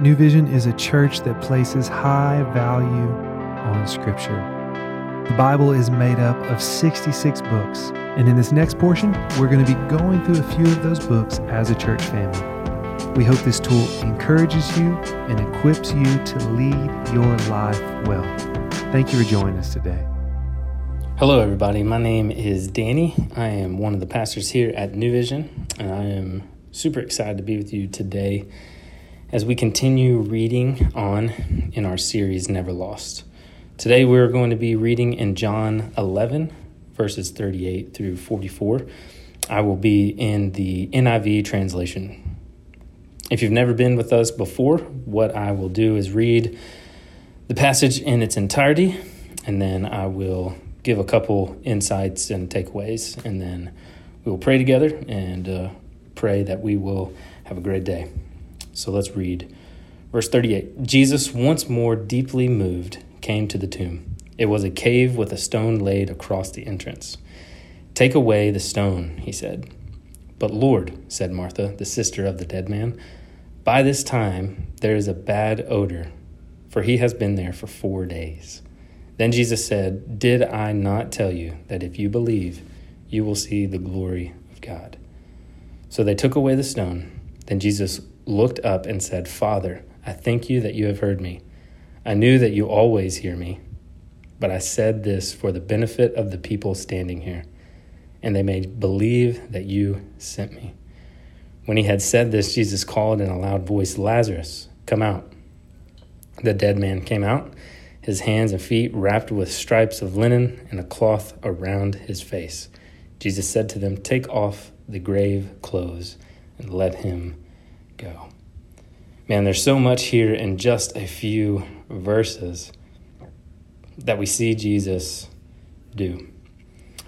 New Vision is a church that places high value on Scripture. The Bible is made up of 66 books, and in this next portion, we're going to be going through a few of those books as a church family. We hope this tool encourages you and equips you to lead your life well. Thank you for joining us today. Hello, everybody. My name is Danny. I am one of the pastors here at New Vision, and I am super excited to be with you today as we continue reading on in our series, Never Lost. Today, we're going to be reading in John 11, verses 38 through 44. I will be in the NIV translation. If you've never been with us before, what I will do is read the passage in its entirety, and then I will give a couple insights and takeaways, and then we will pray together and pray that we will have a great day. So let's read verse 38. Jesus, once more deeply moved, came to the tomb. It was a cave with a stone laid across the entrance. "Take away the stone," he said. "But Lord," said Martha, the sister of the dead man, "by this time there is a bad odor, for he has been there for 4 days." Then Jesus said, "Did I not tell you that if you believe, you will see the glory of God?" So they took away the stone. Then Jesus looked up and said, "Father, I thank you that you have heard me. I knew that you always hear me, but I said this for the benefit of the people standing here, and they may believe that you sent me." When he had said this, Jesus called in a loud voice, "Lazarus, come out." The dead man came out, his hands and feet wrapped with stripes of linen and a cloth around his face. Jesus said to them, "Take off the grave clothes and let him go." Man, there's so much here in just a few verses that we see Jesus do.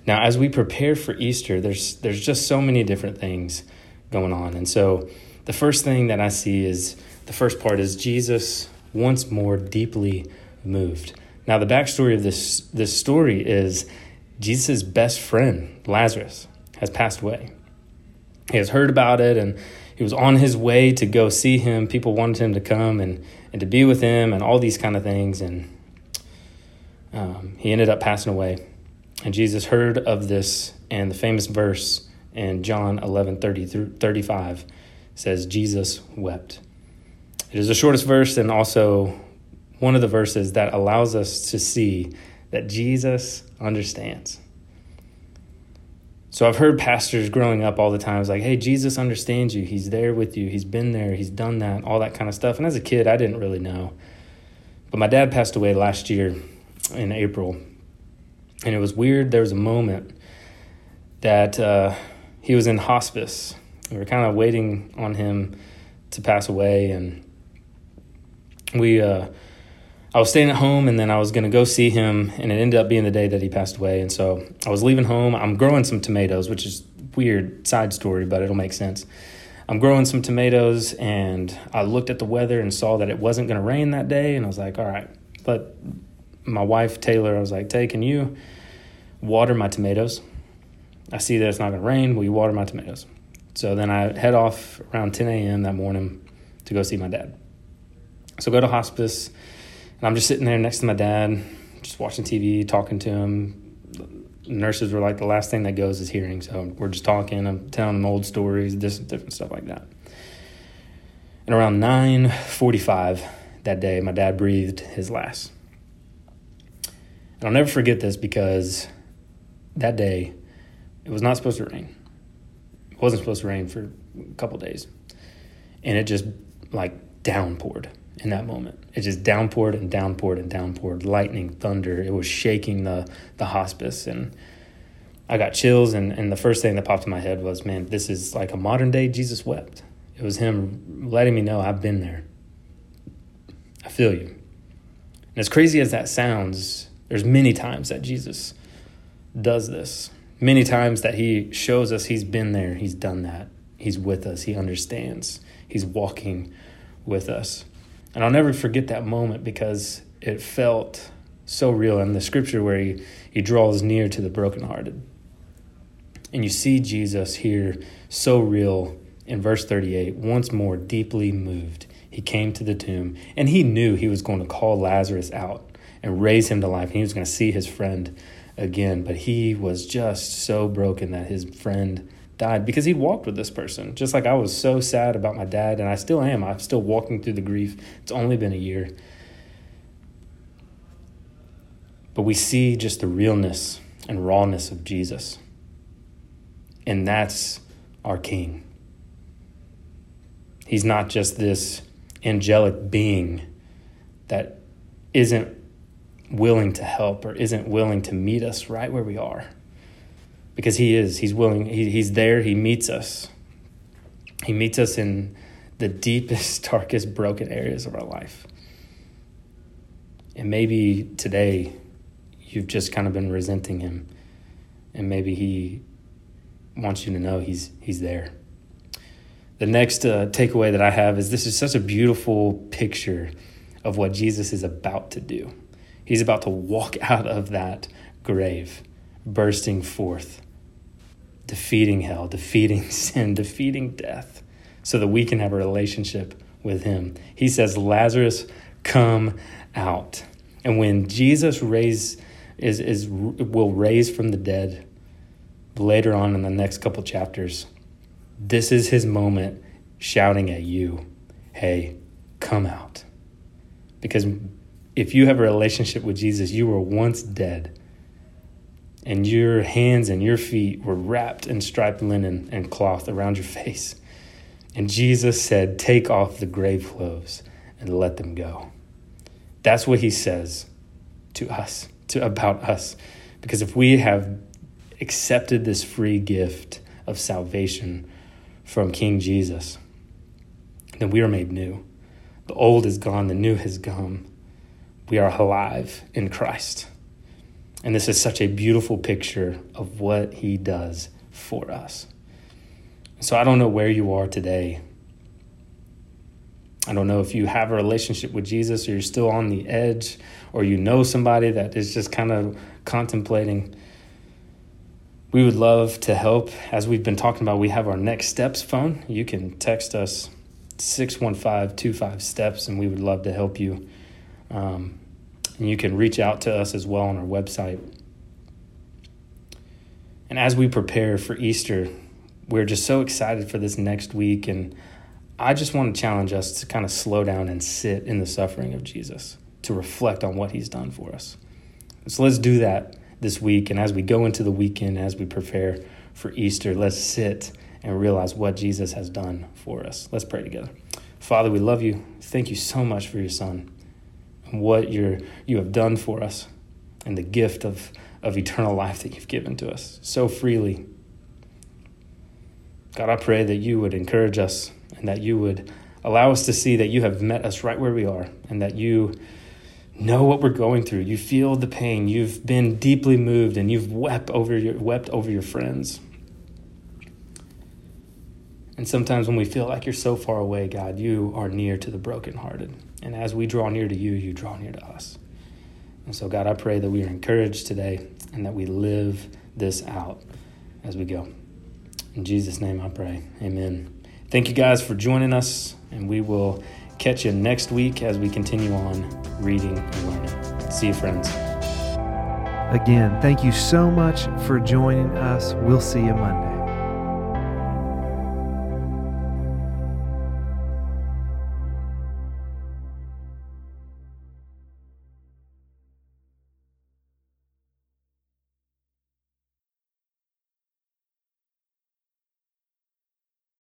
Now, as we prepare for Easter, there's just so many different things going on. And so the first thing that I see is, the first part is Jesus once more deeply moved. Now, the backstory of this story is Jesus' best friend, Lazarus, has passed away. He has heard about it, and he was on his way to go see him. People wanted him to come and to be with him and all these kind of things, and he ended up passing away. And Jesus heard of this, and the famous verse in John 11, 30 through 35 says, "Jesus wept." It is the shortest verse, and also one of the verses that allows us to see that Jesus understands. So I've heard pastors growing up all the time, it's like, "Hey, Jesus understands you. He's there with you. He's been there. He's done that," all that kind of stuff. And as a kid, I didn't really know. But my dad passed away last year in April. And it was weird. There was a moment that he was in hospice. We were kind of waiting on him to pass away, and I was staying at home, and then I was going to go see him, and it ended up being the day that he passed away. And so I was leaving home. I'm growing some tomatoes, which is weird side story, but it'll make sense. I'm growing some tomatoes, and I looked at the weather and saw that it wasn't going to rain that day. And I was like, all right. But my wife, Taylor, I was like, "Tay, can you water my tomatoes? I see that it's not going to rain. Will you water my tomatoes?" So then I head off around 10 a.m. that morning to go see my dad. So go to hospice, and I'm just sitting there next to my dad, just watching TV, talking to him. Nurses were like, the last thing that goes is hearing, so we're just talking. I'm telling him old stories, this different stuff like that. And around 9:45 that day, my dad breathed his last. And I'll never forget this, because that day it was not supposed to rain. It wasn't supposed to rain for a couple days, and it just downpoured. In that moment, it just downpoured and downpoured and downpoured. Lightning, thunder. It was shaking the hospice, and I got chills. And the first thing that popped in my head was, man, this is like a modern day Jesus wept. It was him letting me know, I've been there. I feel you. And as crazy as that sounds, there's many times that Jesus does this. Many times that he shows us he's been there, he's done that, he's with us, he understands, he's walking with us. And I'll never forget that moment, because it felt so real. In the scripture where he draws near to the brokenhearted. And you see Jesus here so real in verse 38, once more deeply moved. He came to the tomb, and he knew he was going to call Lazarus out and raise him to life. And he was going to see his friend again. But he was just so broken that his friend died, because he'd walked with this person. Just like I was so sad about my dad, and I still am. I'm still walking through the grief. It's only been a year. But we see just the realness and rawness of Jesus. And that's our King. He's not just this angelic being that isn't willing to help or isn't willing to meet us right where we are. Because he is. He's willing. He's there. He meets us. He meets us in the deepest, darkest, broken areas of our life. And maybe today you've just kind of been resenting him. And maybe he wants you to know he's there. The next takeaway that I have is this is such a beautiful picture of what Jesus is about to do. He's about to walk out of that grave, bursting forth, defeating hell, defeating sin, defeating death, so that we can have a relationship with him. He says, Lazarus, come out. And when Jesus will raise from the dead later on in the next couple chapters, this is his moment shouting at you, hey, come out. Because if you have a relationship with Jesus, you were once dead, and your hands and your feet were wrapped in striped linen and cloth around your face. And Jesus said, take off the grave clothes and let them go. That's what he says to us, about us. Because if we have accepted this free gift of salvation from King Jesus, then we are made new. The old is gone, the new has come. We are alive in Christ. And this is such a beautiful picture of what he does for us. So I don't know where you are today. I don't know if you have a relationship with Jesus, or you're still on the edge, or you know somebody that is just kind of contemplating. We would love to help. As we've been talking about, we have our Next Steps phone. You can text us 615-25-STEPS, and we would love to help you. And you can reach out to us as well on our website. And as we prepare for Easter, we're just so excited for this next week. And I just want to challenge us to kind of slow down and sit in the suffering of Jesus, to reflect on what he's done for us. So let's do that this week, and as we go into the weekend, as we prepare for Easter, let's sit and realize what Jesus has done for us. Let's pray together. Father, we love you. Thank you so much for your Son and what you have done for us, and the gift of eternal life that you've given to us so freely. God, I pray that you would encourage us, and that you would allow us to see that you have met us right where we are, and that you know what we're going through. You feel the pain. You've been deeply moved, and you've wept over your friends. And sometimes when we feel like you're so far away, God, you are near to the brokenhearted. And as we draw near to you, you draw near to us. And so, God, I pray that we are encouraged today, and that we live this out as we go. In Jesus' name I pray. Amen. Thank you guys for joining us, and we will catch you next week as we continue on reading and learning. See you, friends. Again, thank you so much for joining us. We'll see you Monday.